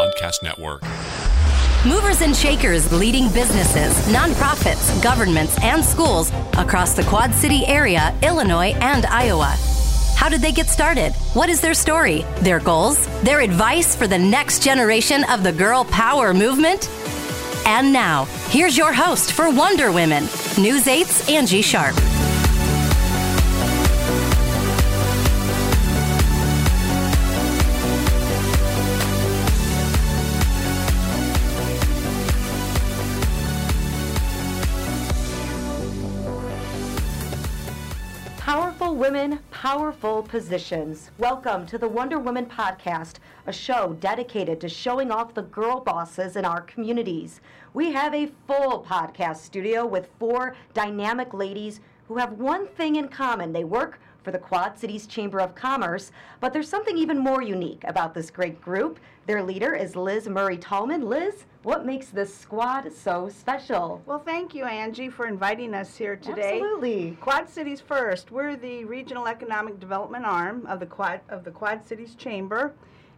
Podcast Network. Movers and shakers leading businesses, nonprofits, governments, and schools across the Quad City area, Illinois, and Iowa. How did they get started? What is their story? Their goals? Their advice for the next generation of the Girl Power movement? And now, here's your host for Wonder Women, News 8's Angie Sharp. Women, powerful positions. Welcome to the Wonder Woman podcast, a show dedicated to showing off the girl bosses in our communities. We have a full podcast studio with four dynamic ladies who have one thing in common. They work for the Quad Cities Chamber of Commerce, but there's something even more unique about this great group. Their leader is Liz Murray-Tallman. Liz, what makes this squad so special? Well, thank you, Angie, for inviting us here today. Absolutely. Quad Cities First. We're the regional economic development arm of the Quad Cities Chamber,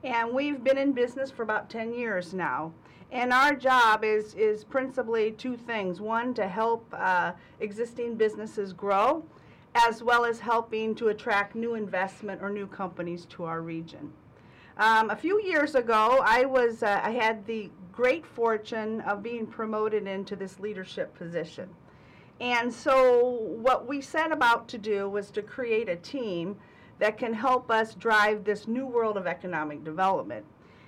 and we've been in business for about 10 years now. And our job is principally two things. One, to help existing businesses grow, as well as helping to attract new investment or new companies to our region. A few years ago, I had the great fortune of being promoted into this leadership position. And so what we set about to do was to create a team that can help us drive this new world of economic development.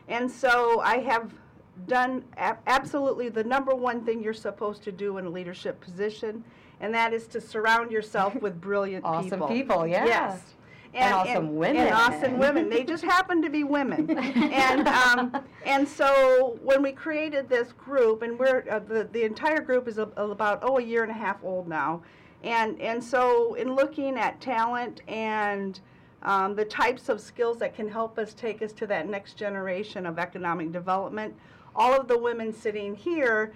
And so I have done absolutely the number one thing you're supposed to do in a leadership position, and that is to surround yourself with brilliant people. Awesome people, yeah. Yes. And awesome women. And awesome women. They just happen to be women. And so when we created this group, and we're the entire group is about a year and a half old now, and so in looking at talent and the types of skills that can help us take us to that next generation of economic development, all of the women sitting here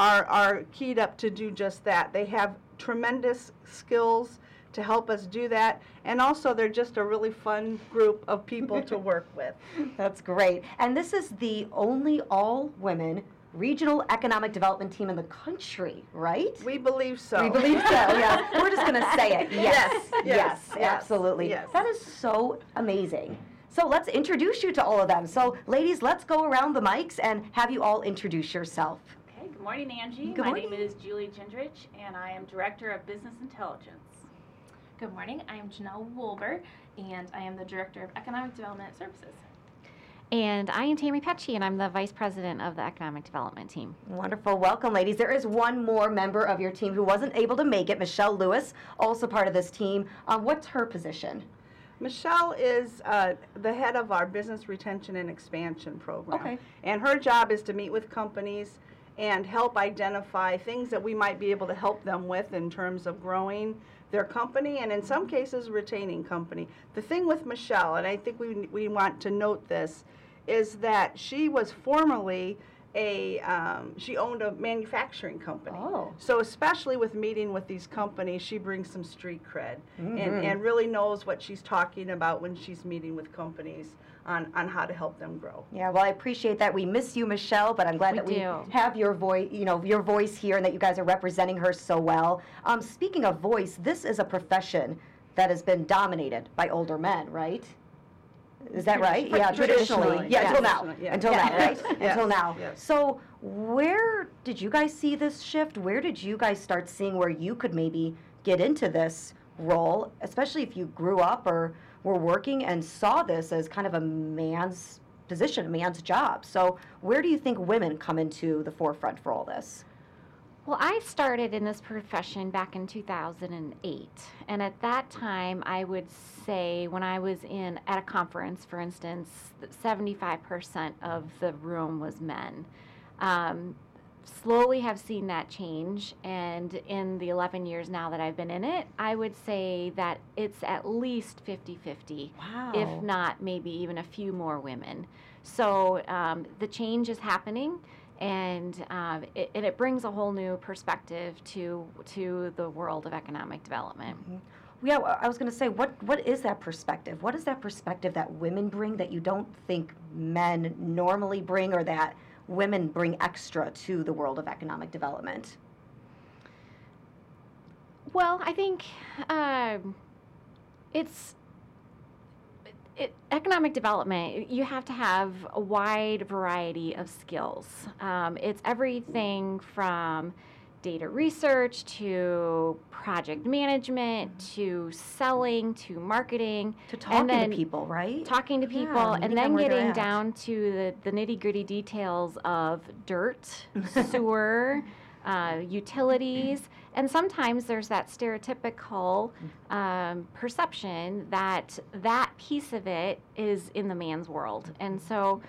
are keyed up to do just that. They have tremendous skills to help us do that, and also they're just a really fun group of people to work with. That's great. And this is the only all-women regional economic development team in the country, right? We believe so. We believe so, yeah. We're just going to say it. Yes, absolutely. Yes. That is so amazing. So let's introduce you to all of them. So ladies, let's go around the mics and have you all introduce yourself. Okay, good morning, Angie. My name is Julie Gindrich, and I am Director of Business Intelligence. Good morning, I am Janelle Wolber, and I am the Director of Economic Development Services. And I am Tammy Petchy, and I'm the Vice President of the Economic Development Team. Wonderful. Welcome, ladies. There is one more member of your team who wasn't able to make it, Michelle Lewis, also part of this team. What's her position? Michelle is the head of our Business Retention and Expansion Program. Okay. And her job is to meet with companies and help identify things that we might be able to help them with in terms of growing their company and in some cases retaining company. The thing with Michelle, and I think we want to note this, is that she was formerly she owned a manufacturing company. Oh. So especially with meeting with these companies, she brings some street cred and really knows what she's talking about when she's meeting with companies on how to help them grow. Yeah, well, I appreciate that. We miss you, Michelle, but I'm glad we have your voice, your voice here, and that you guys are representing her so well. Speaking of voice, this is a profession that has been dominated by older men, right? Is that right? Yeah, traditionally. Yeah, until now. Yeah. Until now, right? Yes. Until now. Yes. So where did you guys see this shift? Where did you guys start seeing where you could maybe get into this role, especially if you grew up or were working and saw this as kind of a man's position, a man's job? So where do you think women come into the forefront for all this? Well, I started in this profession back in 2008, and at that time, I would say when I was at a conference, for instance, 75% of the room was men. Slowly have seen that change, and in the 11 years now that I've been in it, I would say that it's at least 50-50, wow. If not maybe even a few more women. So the change is happening. And it brings a whole new perspective to the world of economic development. Mm-hmm. Yeah, I was going to say, what is that perspective? What is that perspective that women bring that you don't think men normally bring, or that women bring extra to the world of economic development? Well, I think economic development, you have to have a wide variety of skills. It's everything from data research to project management to selling to marketing. To talking to people, right? Talking to people, yeah, and then getting down to the nitty-gritty details of dirt, sewer, utilities. And sometimes there's that stereotypical perception that that piece of it is in the man's world. And so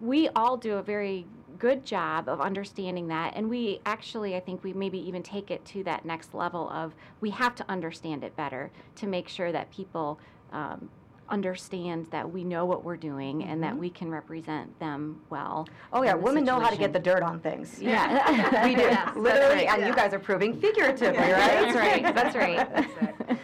we all do a very good job of understanding that. And we actually, I think we maybe even take it to that next level of we have to understand it better to make sure that people understand that we know what we're doing, mm-hmm. and that we can represent them well. Oh yeah, women know how to get the dirt on things. Yeah, we do. Yes, literally, right. And yeah. You guys are proving figuratively, yeah. Right? That's right. That's right. That's right.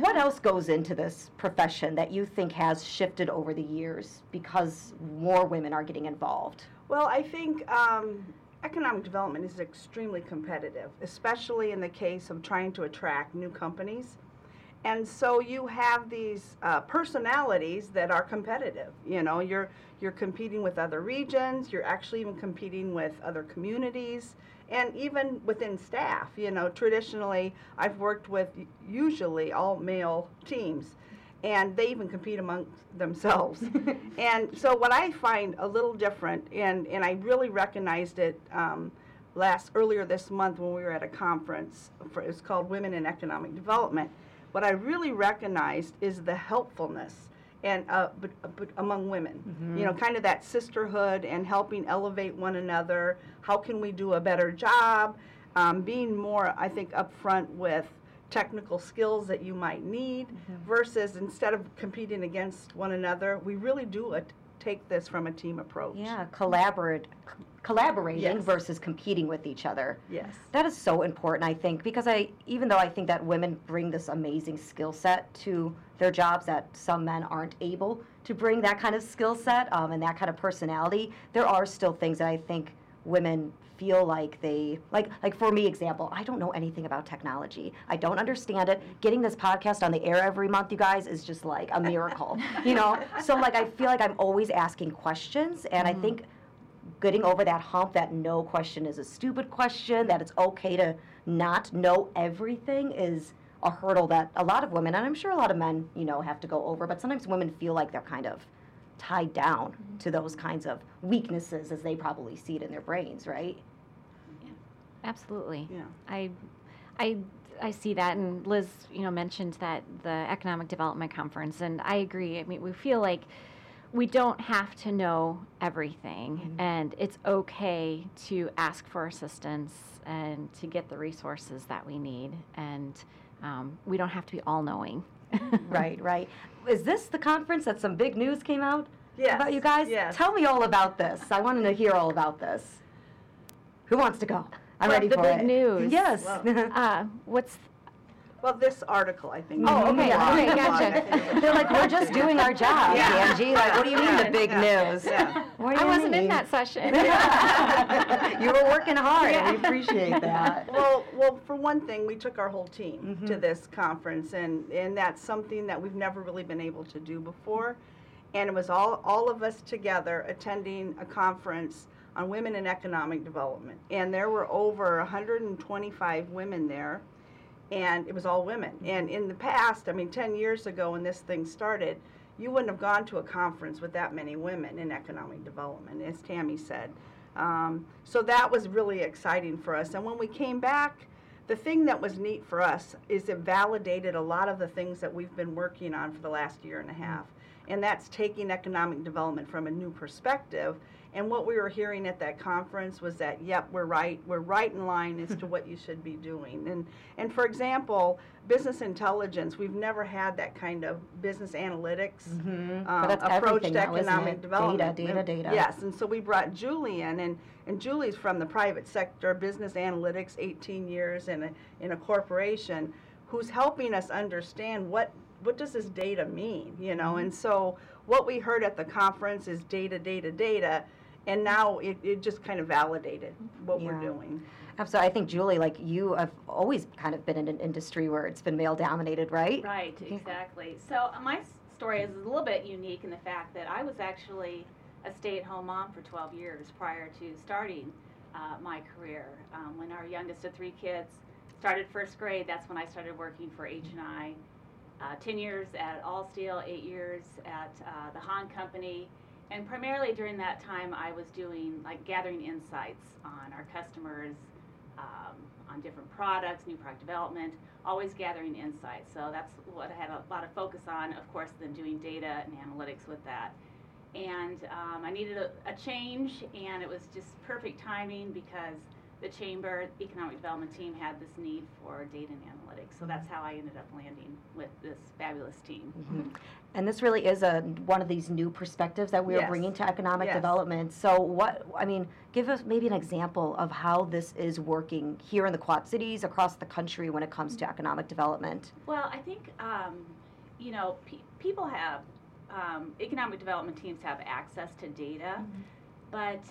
What else goes into this profession that you think has shifted over the years because more women are getting involved? Well, I think economic development is extremely competitive, especially in the case of trying to attract new companies. And so you have these personalities that are competitive. You know, you're competing with other regions. You're actually even competing with other communities, and even within staff. You know, traditionally I've worked with usually all male teams, and they even compete amongst themselves. And so what I find a little different, and I really recognized it earlier this month when we were at a conference. It's called Women in Economic Development. What I really recognized is the helpfulness and among women, mm-hmm. you know, kind of that sisterhood and helping elevate one another. How can we do a better job? Being more, I think, upfront with technical skills that you might need, mm-hmm. versus instead of competing against one another, we really do take this from a team approach. Yeah, collaborating yes. versus competing with each other. Yes. That is so important, I think, because even though I think that women bring this amazing skill set to their jobs that some men aren't able to bring, that kind of skill set and that kind of personality, there are still things that I think women feel like they, like for me, example, I don't know anything about technology. I don't understand it. Getting this podcast on the air every month, you guys, is just like a miracle, you know? So like, I feel like I'm always asking questions, and I think getting over that hump that no question is a stupid question, that it's okay to not know everything, is a hurdle that a lot of women, and I'm sure a lot of men, you know, have to go over, but sometimes women feel like they're kind of tied down to those kinds of weaknesses as they probably see it in their brains, right? Yeah, absolutely. Yeah. I see that, and Liz, you know, mentioned that the Economic Development Conference, and I agree. I mean, we feel like we don't have to know everything, mm-hmm. and it's okay to ask for assistance and to get the resources that we need, and we don't have to be all-knowing. Right, right. Is this the conference that some big news came out about you guys? Yes. Tell me all about this. I want to hear all about this. Who wants to go? I'm ready for it. The big news. Yes. Well, this article, I think. Oh, okay. Okay, gotcha. They're like, we're just doing our job, Angie. Like, what do you mean the big news? Yeah. I wasn't in that session. You were working hard. Yeah. We appreciate that. Well, for one thing, we took our whole team mm-hmm. to this conference, and that's something that we've never really been able to do before. And it was all of us together attending a conference on women in economic development. And there were over 125 women there. And it was all women. And in the past, I mean, 10 years ago when this thing started, you wouldn't have gone to a conference with that many women in economic development. As Tammy said, So that was really exciting for us. And when we came back, the thing that was neat for us is it validated a lot of the things that we've been working on for the last year and a half. And that's taking economic development from a new perspective. And what we were hearing at that conference was that, yep, we're right in line as to what you should be doing. And for example, business intelligence, we've never had that kind of business analytics approach to economic development. Data. Yes, and so we brought Julie in, and Julie's from the private sector, business analytics, 18 years in a corporation, who's helping us understand what does this data mean, you know? And so what we heard at the conference is data, and now it just kind of validated what we're doing. So I think, Julie, like you have always kind of been in an industry where it's been male-dominated, right? Right, exactly. So my story is a little bit unique in the fact that I was actually a stay-at-home mom for 12 years prior to starting my career. When our youngest of three kids started first grade, that's when I started working for H&I. 10 years at Allsteel, 8 years at the Hahn Company, and primarily during that time I was doing like gathering insights on our customers, on different products, new product development, always gathering insights. So that's what I had a lot of focus on, of course, then doing data and analytics with that. And I needed a change, and it was just perfect timing because the Chamber Economic Development team had this need for data and analytics, so that's how I ended up landing with this fabulous team. And this really is one of these new perspectives that we are bringing to economic development. So give us maybe an example of how this is working here in the Quad Cities, across the country when it comes to economic development. Well, I think, people have, economic development teams have access to data, but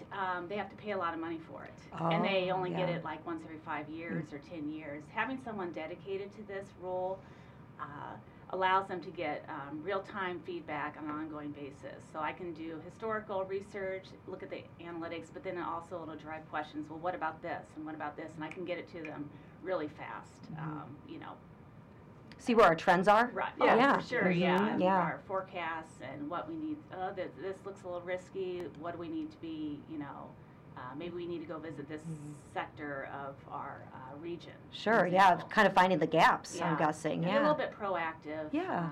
they have to pay a lot of money for it. And they only get it like once every 5 years or 10 years. Having someone dedicated to this role allows them to get real-time feedback on an ongoing basis. So I can do historical research, look at the analytics, but then also it'll drive questions, well, what about this and what about this? And I can get it to them really fast, See where our trends are? Right. Yeah, for sure, Our forecasts and what we need. This looks a little risky. What do we need to be, maybe we need to go visit this sector of our region. Sure, kind of finding the gaps, I'm guessing. And a little bit proactive. Yeah.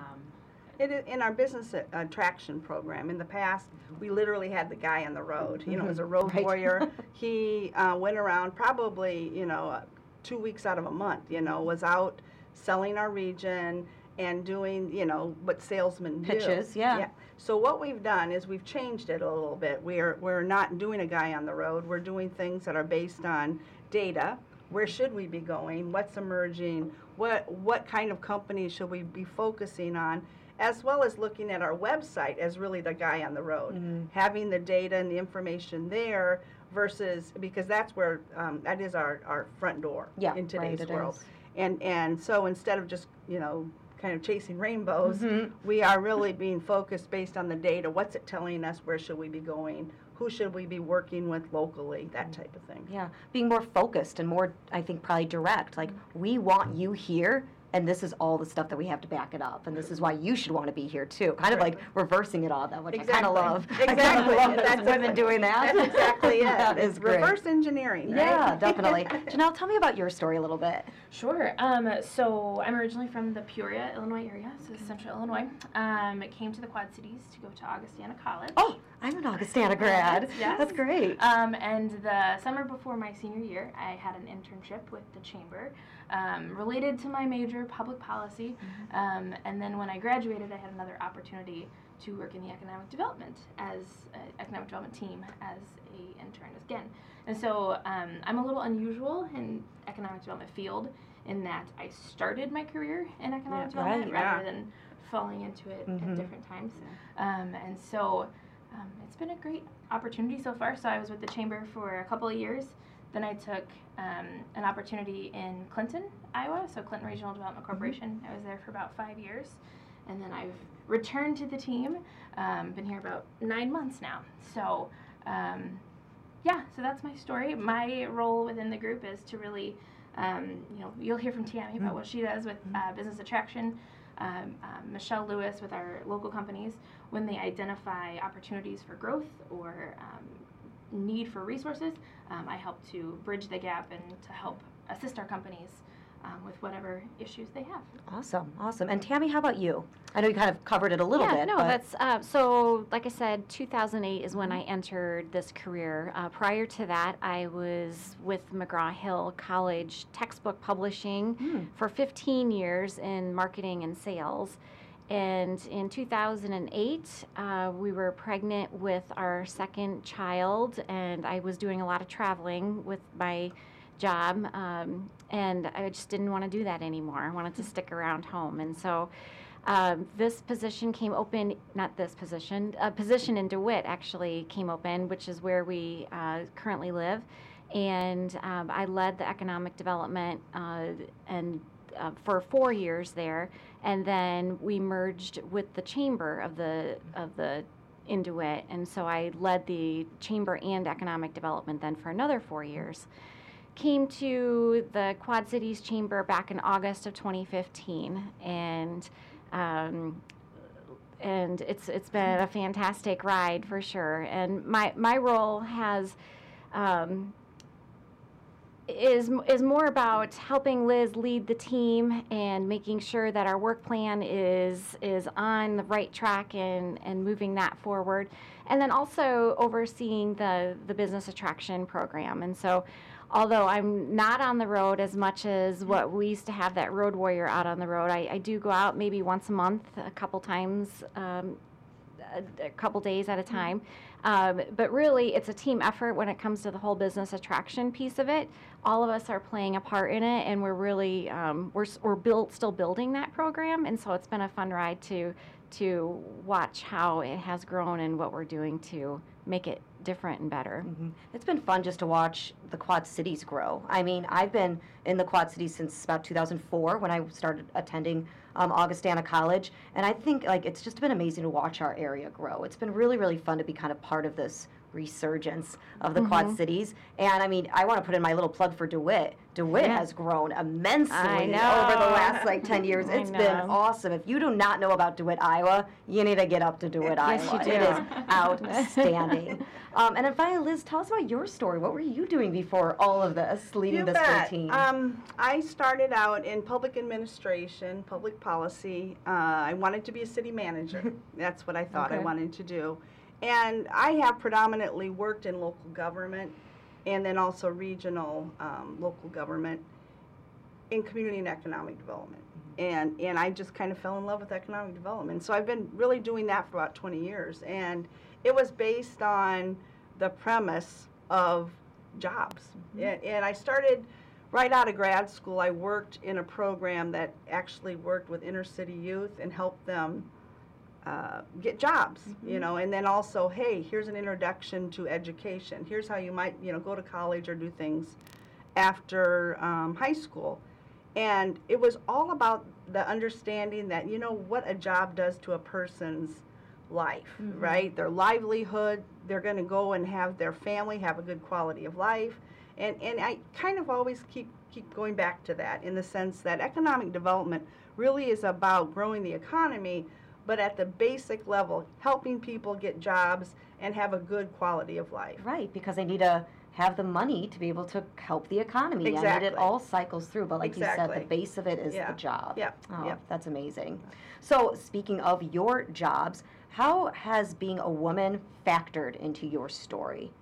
In our business attraction program, in the past, we literally had the guy on the road. It was a road warrior. He went around probably, 2 weeks out of a month, was out selling our region and doing, what salesmen do. Pitches, yeah. So what we've done is we've changed it a little bit. We're not doing a guy on the road. We're doing things that are based on data. Where should we be going? What's emerging? What kind of companies should we be focusing on? As well as looking at our website as really the guy on the road. Having the data and the information there versus, because that's where, that is our front door in today's world. Is. And so instead of just, kind of chasing rainbows, we are really being focused based on the data. What's it telling us? Where should we be going? Who should we be working with locally? That type of thing. Yeah, being more focused and more, I think, probably direct. Like, we want you here, and this is all the stuff that we have to back it up, and this is why you should want to be here too. Kind of like reversing it all, though, which I kind of love. Exactly. I kind of love those women doing that. That's exactly it. That is great. Reverse engineering, right? Yeah, definitely. Janelle, tell me about your story a little bit. Sure. So I'm originally from the Peoria, Illinois area, so central Illinois. I came to the Quad Cities to go to Augustana College. Oh, I'm an Augustana grad. Yes. That's great. And the summer before my senior year, I had an internship with the Chamber related to my major, public policy. And then when I graduated, I had another opportunity to work in the economic development team as an intern again. And so I'm a little unusual in economic development field in that I started my career in economic development rather than falling into it at different times. And so it's been a great opportunity so far. So I was with the Chamber for a couple of years. Then I took an opportunity in Clinton, Iowa, so Clinton Regional Development Corporation. I was there for about 5 years. And then I've returned to the team. Been here about 9 months now. So, so that's my story. My role within the group is to really, you'll hear from Tammy about what she does with business attraction. Michelle Lewis with our local companies when they identify opportunities for growth or need for resources, I help to bridge the gap and to help assist our companies with whatever issues they have. Awesome, awesome. And Tammy, how about you? I know you kind of covered it a little bit. So like I said, 2008 is when I entered this career. Prior to that, I was with McGraw-Hill College textbook publishing for 15 years in marketing and sales. And in 2008, we were pregnant with our second child, and I was doing a lot of traveling with my job, and I just didn't want to do that anymore. I wanted to stick around home, and so this position came open, not this position, a position in DeWitt actually came open, which is where we currently live, and I led the economic development for 4 years there, and then we merged with the chamber of the in DeWitt, and so I led the chamber and economic development then for another 4 years. Came to the Quad Cities Chamber back in August of 2015, and it's been a fantastic ride for sure. And my role has is more about helping Liz lead the team and making sure that our work plan is on the right track and moving that forward, and then also overseeing the business attraction program. And so, although I'm not on the road as much as what we used to have, that road warrior out on the road, I do go out maybe once a month, a couple times, a couple days at a time. But really, it's a team effort when it comes to the whole business attraction piece of it. All of us are playing a part in it, and we're really still building that program. And so it's been a fun ride to watch how it has grown and what we're doing to make it different and better. Mm-hmm. It's been fun just to watch the Quad Cities grow. I mean, I've been in the Quad Cities since about 2004 when I started attending Augustana College, and I think it's just been amazing to watch our area grow. It's been really, really fun to be kind of part of this resurgence of the Quad Cities. And I mean, I want to put in my little plug for DeWitt. DeWitt has grown immensely over the last 10 years. It's been awesome. If you do not know about DeWitt, Iowa, you need to get up to DeWitt, Iowa. You do. It is outstanding. And then finally, Liz, tell us about your story. What were you doing before all of this, leading this great team? I started out in public administration, public policy. I wanted to be a city manager. That's what I thought I wanted to do. And I have predominantly worked in local government and then also regional local government in community and economic development. And I just kind of fell in love with economic development. So I've been really doing that for about 20 years. And it was based on the premise of jobs. And I started right out of grad school. I worked in a program that actually worked with inner city youth and helped them get jobs, and then also, hey, here's an introduction to education. Here's how you might, go to college or do things after high school. And it was all about the understanding that, what a job does to a person's life, right? Their livelihood, they're going to go and have their family have a good quality of life. And I kind of always keep going back to that in the sense that economic development really is about growing the economy, but at the basic level, helping people get jobs and have a good quality of life. Right, because they need to have the money to be able to help the economy. Exactly. And it all cycles through, but you said, the base of it is the job. Yeah. Oh, yeah. That's amazing. So speaking of your jobs, how has being a woman factored into your story?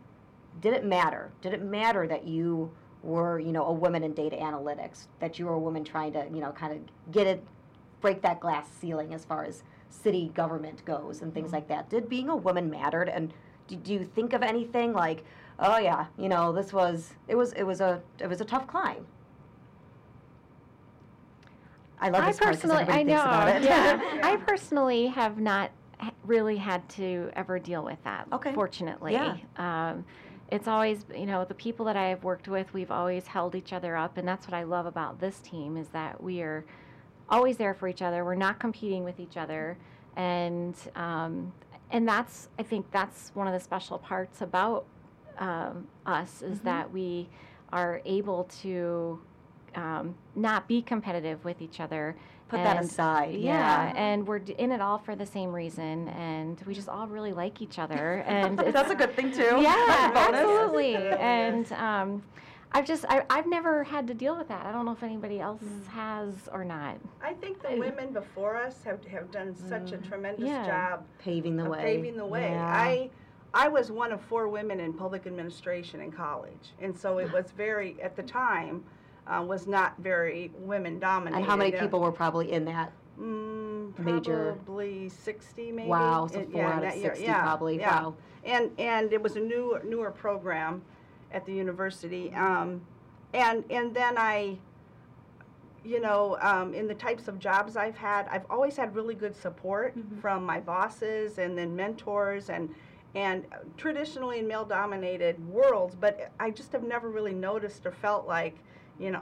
Did it matter? Did it matter that you were, a woman in data analytics, that you were a woman trying to, kind of break that glass ceiling as far as city government goes and things like that? Did being a woman mattered? And do you think of anything like, oh yeah, this was it was a tough climb? I love this part because everybody thinks about it. Yeah. I personally have not really had to ever deal with that. Okay. Fortunately, it's always the people that I have worked with. We've always held each other up, and that's what I love about this team is that we are always there for each other. We're not competing with each other, and that's, I think that's one of the special parts about us is that we are able to not be competitive with each other put that aside. Yeah, and we're in it all for the same reason, and we just all really like each other. And that's a good thing, too. Yeah, absolutely. And I've never had to deal with that. I don't know if anybody else has or not. I think the women before us have done such a tremendous job paving the way. Yeah. I was one of four women in public administration in college, and so it was very, at the time, was not very women dominated. And how many people were probably in that major? Probably 60, maybe. Wow, so 4 out of 60 probably. Yeah. Wow. And it was a newer program at the university, and then I, in the types of jobs I've had, I've always had really good support from my bosses and then mentors and traditionally in male-dominated worlds, but I just have never really noticed or felt like,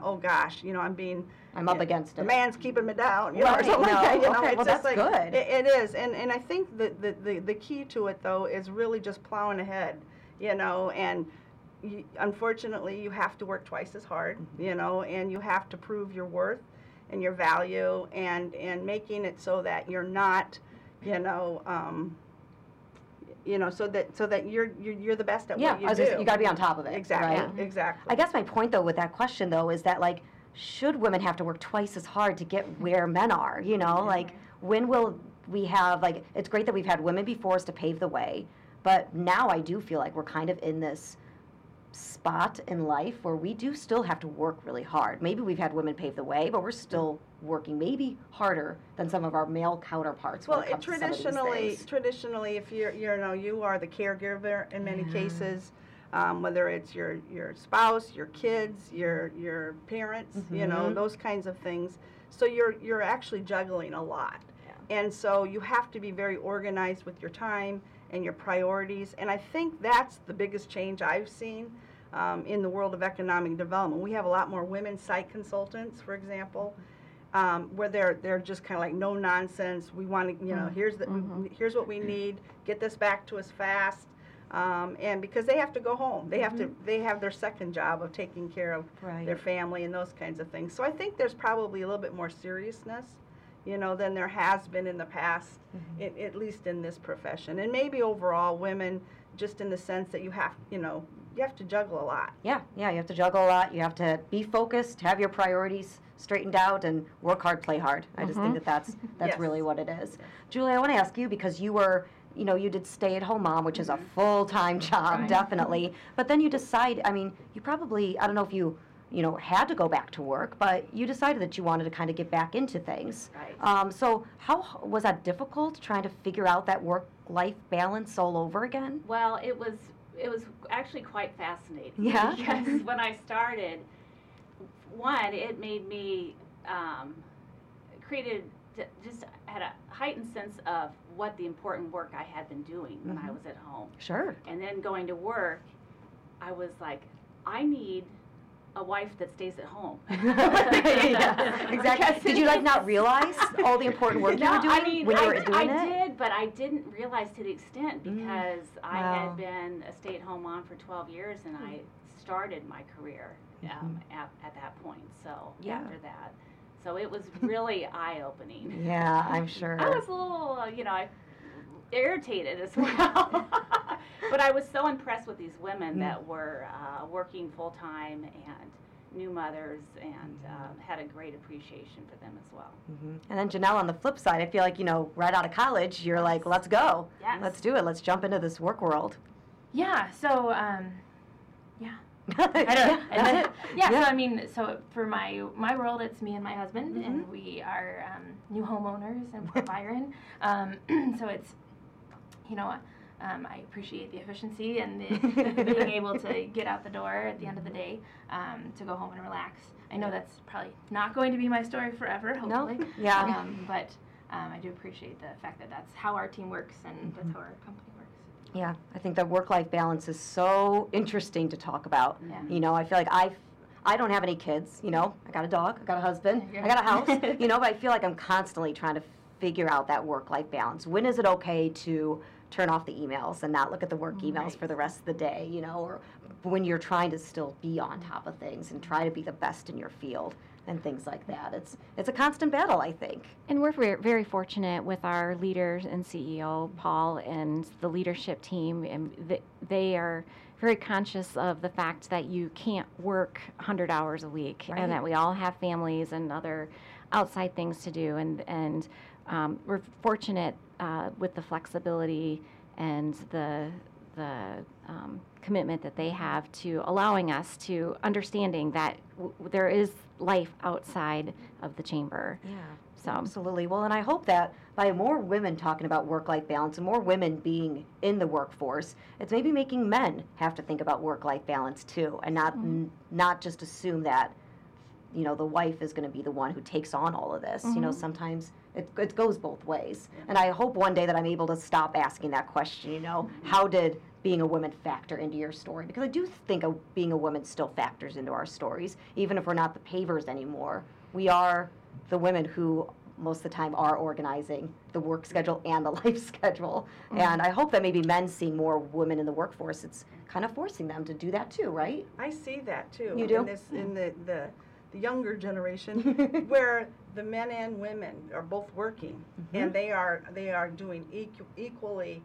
oh gosh, I'm up against it. The man's keeping me down, or something like that. Okay, well, that's like, good. It is, and I think the key to it though is really just plowing ahead, and. Unfortunately, you have to work twice as hard, and you have to prove your worth and your value, and making it so that you're not, so that you're the best at what you do. You got to be on top of it. Exactly. Right? Exactly. I guess my point though with that question though is that like, should women have to work twice as hard to get where men are? Like when will we have like? It's great that we've had women before us to pave the way, but now I do feel like we're kind of in this spot in life where we do still have to work really hard. Maybe we've had women pave the way, but we're still working maybe harder than some of our male counterparts. Well, traditionally, if you are the caregiver in many cases, whether it's your spouse, your kids, your parents, those kinds of things. So you're actually juggling a lot, and so you have to be very organized with your time and your priorities, and I think that's the biggest change I've seen in the world of economic development. We have a lot more women site consultants, for example, where they're just kind of like no nonsense. We want to, here's what we need. Get this back to us fast, and because they have to go home, they have to. They have their second job of taking care of their family and those kinds of things. So I think there's probably a little bit more seriousness than there has been in the past, at least in this profession. And maybe overall women, just in the sense that you have to juggle a lot. Yeah, you have to juggle a lot. You have to be focused, have your priorities straightened out, and work hard, play hard. I just think that's yes. really what it is. Julie, I want to ask you, because you were, you did stay-at-home mom, which is a full-time job, definitely. But then you decide, you probably, I don't know if you had to go back to work, but you decided that you wanted to kind of get back into things. Right. So how was that difficult, trying to figure out that work-life balance all over again? Well, it was actually quite fascinating. Yeah? Because when I started, one, it made me, just had a heightened sense of what the important work I had been doing when I was at home. Sure. And then going to work, I was like, I need a wife that stays at home. Yeah, exactly. Did you not realize all the important work you were doing when you were doing it? I did, but I didn't realize to the extent, because I had been a stay-at-home mom for 12 years, and I started my career at that point. So after that, so it was really eye-opening. Yeah, I'm sure. I was a little, irritated as well. But I was so impressed with these women that were working full-time and new mothers, and had a great appreciation for them as well. And then Janelle, on the flip side, I feel like, right out of college, you're like, let's go. Yes. Let's do it. Let's jump into this work world. Yeah, so, so for my world, it's me and my husband, and we are new homeowners in Fort Byron. So it's, I appreciate the efficiency and the being able to get out the door at the end of the day to go home and relax. I know that's probably not going to be my story forever, hopefully. No. Yeah. But I do appreciate the fact that that's how our team works, and that's how our company works. Yeah, I think that work-life balance is so interesting to talk about. Yeah. I feel like I don't have any kids, I got a dog, I got a husband, I got a house, but I feel like I'm constantly trying to figure out that work-life balance. When is it okay to turn off the emails and not look at the work emails for the rest of the day, or when you're trying to still be on top of things and try to be the best in your field? and things like that. It's a constant battle, I think. And we're very fortunate with our leaders and CEO, Paul, and the leadership team. And they are very conscious of the fact that you can't work 100 hours a week, right, and that we all have families and other outside things to do. And we're fortunate with the flexibility and the commitment that they have to allowing us to understanding that there is life outside of the chamber. Yeah, so absolutely. Well, and I hope that by more women talking about work-life balance and more women being in the workforce, it's maybe making men have to think about work-life balance too, and not just assume that, you know, the wife is going to be the one who takes on all of this. Mm-hmm. You know, sometimes it goes both ways. Yeah. And I hope one day that I'm able to stop asking that question, you know, mm-hmm. How did being a woman factor into your story? Because I do think being a woman still factors into our stories, even if we're not the pavers anymore. We are the women who most of the time are organizing the work schedule and the life schedule. Mm-hmm. And I hope that maybe men seeing more women in the workforce, it's kind of forcing them to do that too, right? I see that too. You do? In the younger generation where the men and women are both working, mm-hmm. and they are doing equally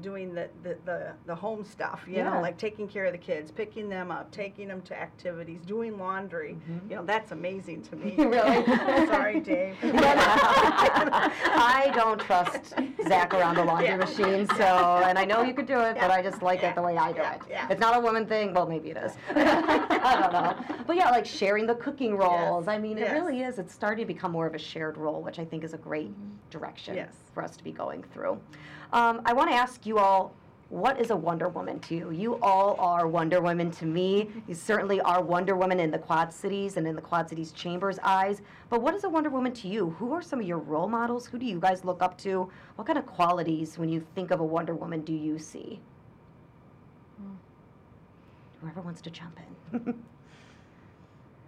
doing the home stuff, you know, like taking care of the kids, picking them up, taking them to activities, doing laundry. Mm-hmm. You know, that's amazing to me. Really? Sorry, Dave. I don't trust Zach around the laundry machine, so, and I know you could do it, but I just like it the way I do it. Yeah. It's not a woman thing. Well, maybe it is. I don't know. But yeah, like sharing the cooking roles. Yes. I mean, it really is. It's starting to become more of a shared role, which I think is a great direction for us to be going through. I want to ask you all, what is a Wonder Woman to you? You all are Wonder Women to me. You certainly are Wonder Woman in the Quad Cities and in the Quad Cities Chamber's eyes. But what is a Wonder Woman to you? Who are some of your role models? Who do you guys look up to? What kind of qualities, when you think of a Wonder Woman, do you see? Whoever wants to jump in.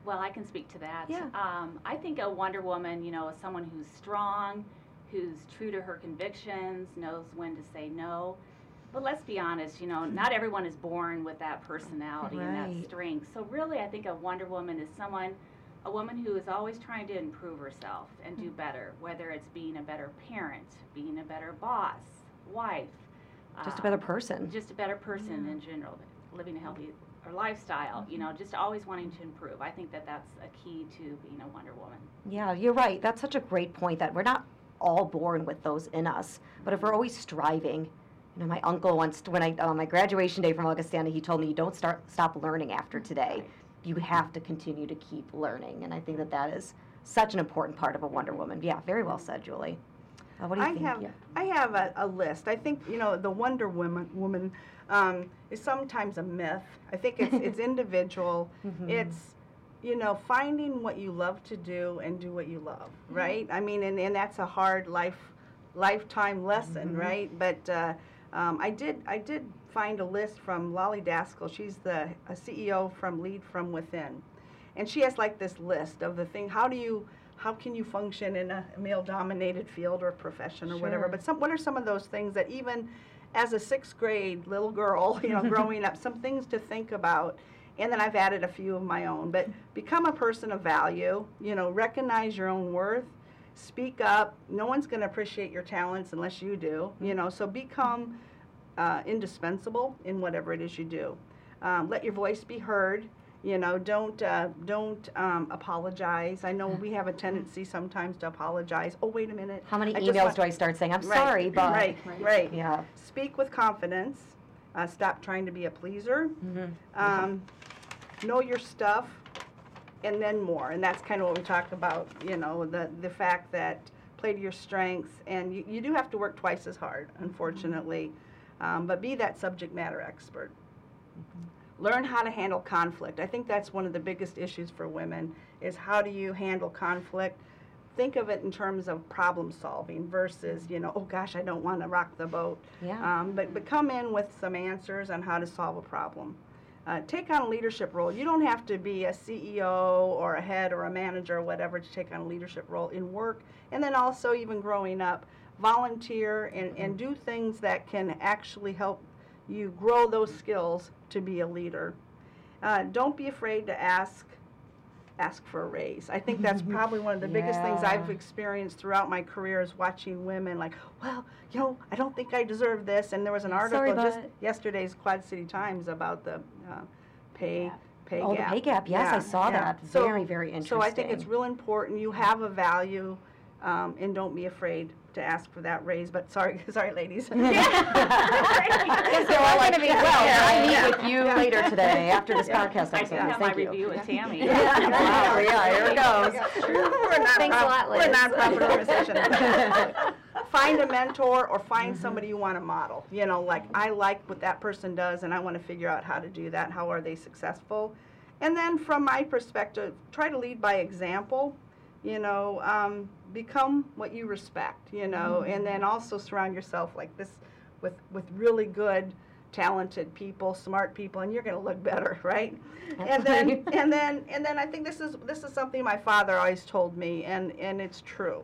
Well, I can speak to that. Yeah. I think a Wonder Woman, you know, is someone who's strong, who's true to her convictions, knows when to say no. But let's be honest, you know, not everyone is born with that personality and that strength. So really, I think a Wonder Woman is a woman who is always trying to improve herself and do better, whether it's being a better parent, being a better boss, wife. Just a better person. Just a better person in general, living a healthy lifestyle, you know, just always wanting to improve. I think that's a key to being a Wonder Woman. Yeah, you're right. That's such a great point that we're not all born with those in us, but if we're always striving, you know, my uncle once, when I on my graduation day from Augustana, he told me, "You don't stop learning after today. Right. You have to continue to keep learning." And I think that is such an important part of a Wonder Woman. Yeah, very well said, Julie. What do you think? I have a list. I think, you know, the Wonder Woman is sometimes a myth. I think it's individual. Mm-hmm. It's, you know, finding what you love to do and do what you love, right? I mean, and that's a hard lifetime lesson, right? But I did find a list from Lolly Daskal. She's a CEO from Lead From Within, and she has like this list of the thing. How can you function in a male-dominated field or profession or whatever? But what are some of those things that even as a sixth grade little girl, you know, growing up, some things to think about. And then I've added a few of my own. But become a person of value, you know, recognize your own worth, speak up. No one's going to appreciate your talents unless you do, you know. So become indispensable in whatever it is you do. Let your voice be heard, you know. Don't apologize. I know we have a tendency sometimes to apologize. Oh, wait a minute. How many emails do I start saying, I'm sorry, but. Right. Yeah. Speak with confidence. Stop trying to be a pleaser. Know your stuff, and then more. And that's kind of what we talked about, you know, the fact that play to your strengths. And you do have to work twice as hard, unfortunately. But be that subject matter expert. Learn how to handle conflict. I think that's one of the biggest issues for women is how do you handle conflict? Think of it in terms of problem solving versus, you know, oh gosh, I don't want to rock the boat. Yeah. But come in with some answers on how to solve a problem. Take on a leadership role. You don't have to be a CEO or a head or a manager or whatever to take on a leadership role in work. And then also even growing up, volunteer and do things that can actually help you grow those skills to be a leader. Don't be afraid to ask ask for a raise. I think that's probably one of the biggest things I've experienced throughout my career is watching women like, well, you know, I don't think I deserve this. And there was an article just yesterday's Quad City Times about the pay gap. The pay gap, I saw that. So, very, very interesting. So I think it's real important. You have a value, and don't be afraid to ask for that raise. But sorry, ladies. Yes, they're all going to be I meet with you later today after this podcast. I can have my review with Tammy. Wow, here it goes. Thanks a lot, Liz. We're a nonprofit organization. Find a mentor or find somebody you want to model. You know, like, I like what that person does, and I want to figure out how to do that. How are they successful? And then from my perspective, try to lead by example. You know, become what you respect, you know, and then also surround yourself like this with really good, talented people, smart people, and you're going to look better, right? And then and then I think this is something my father always told me, and it's true.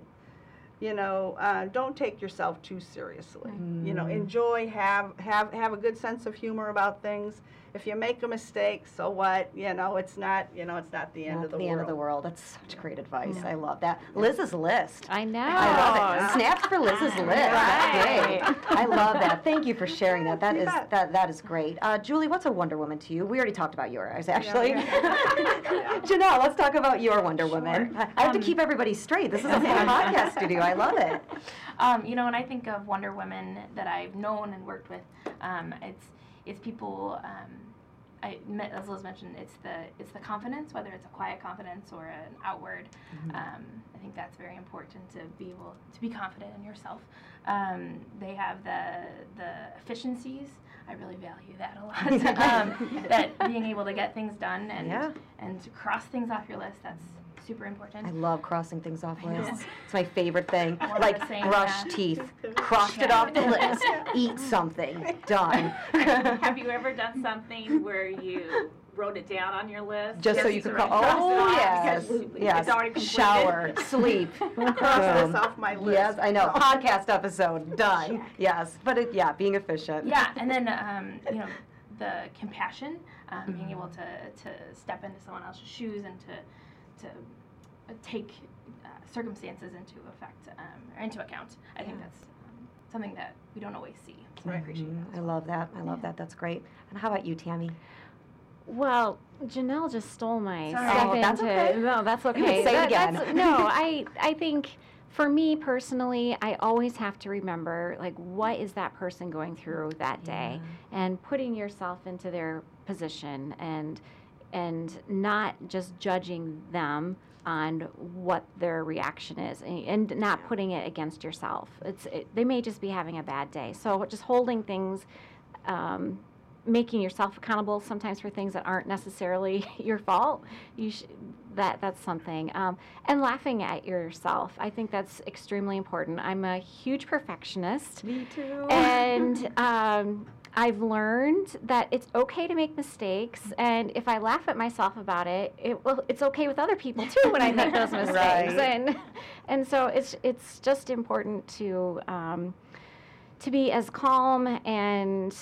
You know, don't take yourself too seriously. You know, enjoy, have a good sense of humor about things. If you make a mistake, so what? You know, it's not the end of the world. Not the end of the world. That's such great advice. I love that. Liz's list. I know. I love it. Snaps for Liz's list. Right. That's great. I love that. Thank you for sharing that. That is great. Julie, what's a Wonder Woman to you? We already talked about yours, actually. Janelle, let's talk about your Wonder Woman. I have to keep everybody straight. This is a podcast studio. I love it. You know, when I think of Wonder Women that I've known and worked with, it's people, as Liz mentioned, it's the confidence, whether it's a quiet confidence or an outward. I think that's very important to be able to be confident in yourself. They have the efficiencies. I really value that a lot. That being able to get things done and to cross things off your list, that's super important. I love crossing things off lists. It's my favorite thing. Like, brush teeth. Crossed it off the list. Eat something. Done. Have you ever done something where you wrote it down on your list? Just so you could cross it off? Yes. It's already completed. Shower. Sleep. Cross this off my list. Yes, I know. Podcast episode. Done. Check. Yes. But, being efficient. Yeah, and then, you know, the compassion, being able to step into someone else's shoes and to take circumstances into account. I think that's something that we don't always see. So I appreciate that. I love that. I love that. That's great. And how about you, Tammy? Well, Janelle just stole my second. Oh, that's okay. No, that's okay. Say it again. I think for me personally, I always have to remember, like, what is that person going through that day, and putting yourself into their position and not just judging them on what their reaction is, and not putting it against yourself. They may just be having a bad day. So just holding things, making yourself accountable sometimes for things that aren't necessarily your fault, that's something. And laughing at yourself. I think that's extremely important. I'm a huge perfectionist. Me too. And I've learned that it's okay to make mistakes, and if I laugh at myself about it, it's okay with other people too when I make those mistakes. Right. And so it's just important to be as calm and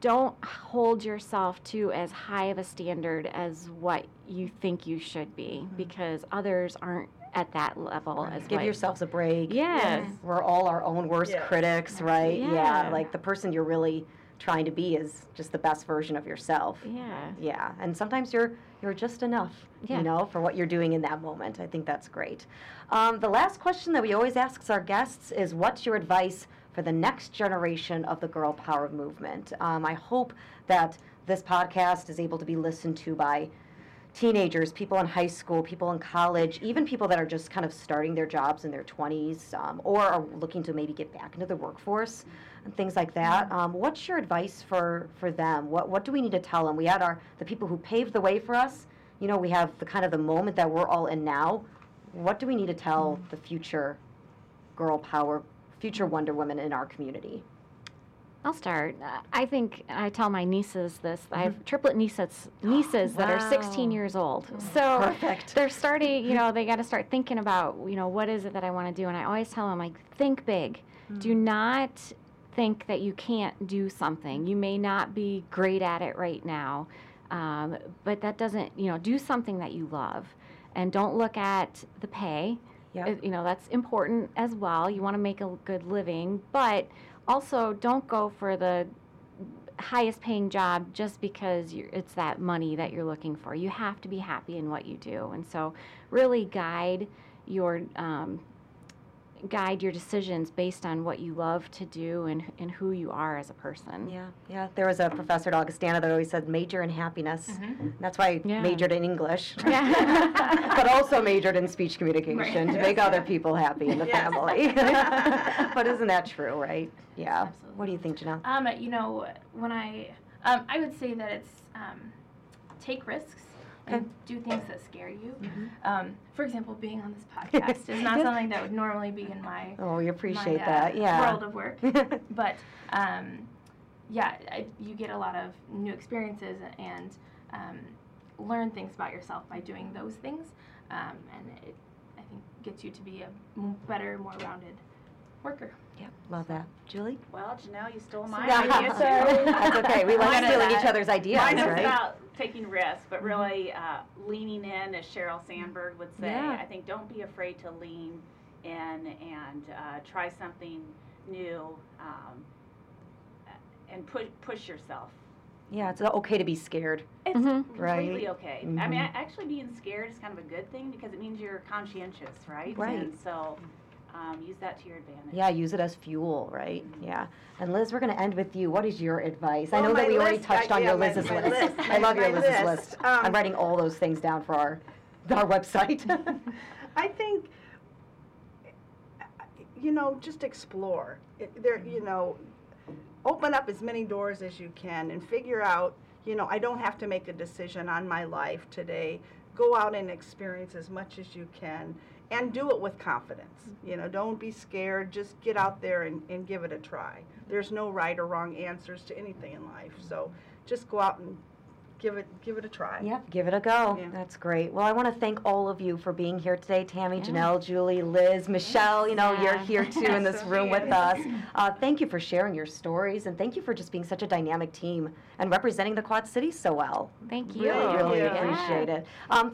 don't hold yourself to as high of a standard as what you think you should be, because others aren't at that level. Right. Give yourselves a break. Yes. We're all our own worst critics, right? Yeah. Like, the person you're really trying to be is just the best version of yourself. Yeah. Yeah. And sometimes you're just enough, you know, for what you're doing in that moment. I think that's great. The last question that we always ask our guests is, what's your advice for the next generation of the Girl Power movement? I hope that this podcast is able to be listened to by teenagers, people in high school, people in college, even people that are just kind of starting their jobs in their 20s, or are looking to maybe get back into the workforce and things like that. What's your advice for them? What do we need to tell them? We had the people who paved the way for us. You know, we have the kind of the moment that we're all in now. What do we need to tell the future Girl Power, future Wonder Women in our community? I'll start. I think I tell my nieces this. I have triplet nieces that are 16 years old. So perfect. They're starting, you know, they got to start thinking about, you know, what is it that I want to do? And I always tell them, like, think big. Do not think that you can't do something. You may not be great at it right now. But that doesn't, you know, do something that you love, and don't look at the pay. Yep. You know, that's important as well. You want to make a good living, but also don't go for the highest paying job just because it's that money that you're looking for. You have to be happy in what you do. And so really guide your decisions based on what you love to do and who you are as a person. Yeah, yeah. There was a professor at Augustana that always said, major in happiness. Mm-hmm. That's why I majored in English, but also majored in speech communication to make other people happy in the family. But isn't that true, right? Yeah. Absolutely. What do you think, Janelle? You know, when I would say that it's take risks. And do things that scare you. Mm-hmm. For example, being on this podcast is not something that would normally be in my world of work. But you get a lot of new experiences and learn things about yourself by doing those things, and it, I think, gets you to be a better, more rounded worker. Yep, love that. Julie? Well, Janelle, you stole my idea, so... That's okay. We like stealing each other's ideas, right? Mine was about taking risks, but really leaning in, as Sheryl Sandberg would say. Yeah. I think don't be afraid to lean in and try something new and push yourself. Yeah, it's okay to be scared. It's completely okay. Mm-hmm. I mean, actually being scared is kind of a good thing because it means you're conscientious, right? Right. And so... use that to your advantage. Yeah, use it as fuel, right? Mm-hmm. Yeah. And Liz, we're going to end with you. What is your advice? Well, I know that we already touched on your Liz's list. I love your Liz's list. I'm writing all those things down for our website. I think, you know, just explore. You know, open up as many doors as you can and figure out, you know, I don't have to make a decision on my life today. Go out and experience as much as you can. And do it with confidence. You know, don't be scared. Just get out there and give it a try. There's no right or wrong answers to anything in life. So just go out and give it a try. Yep, give it a go. Yeah. That's great. Well, I want to thank all of you for being here today. Tammy, Janelle, Julie, Liz, Michelle, you know, you're here too in this room with us. Thank you for sharing your stories, and thank you for just being such a dynamic team and representing the Quad Cities so well. Thank you. Really appreciate it.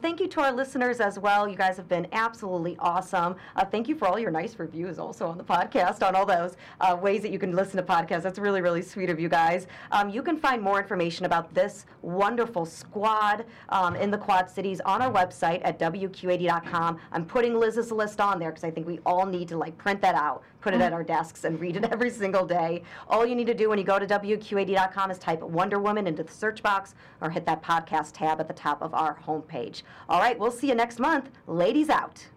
Thank you to our listeners as well. You guys have been absolutely awesome. Thank you for all your nice reviews also on the podcast, on all those ways that you can listen to podcasts. That's really, really sweet of you guys. You can find more information about this wonderful squad in the Quad Cities on our website at WQAD.com. I'm putting Liz's list on there because I think we all need to print that out, put it at our desks, and read it every single day. All you need to do when you go to WQAD.com is type Wonder Woman into the search box or hit that podcast tab at the top of our homepage. All right, we'll see you next month. Ladies out.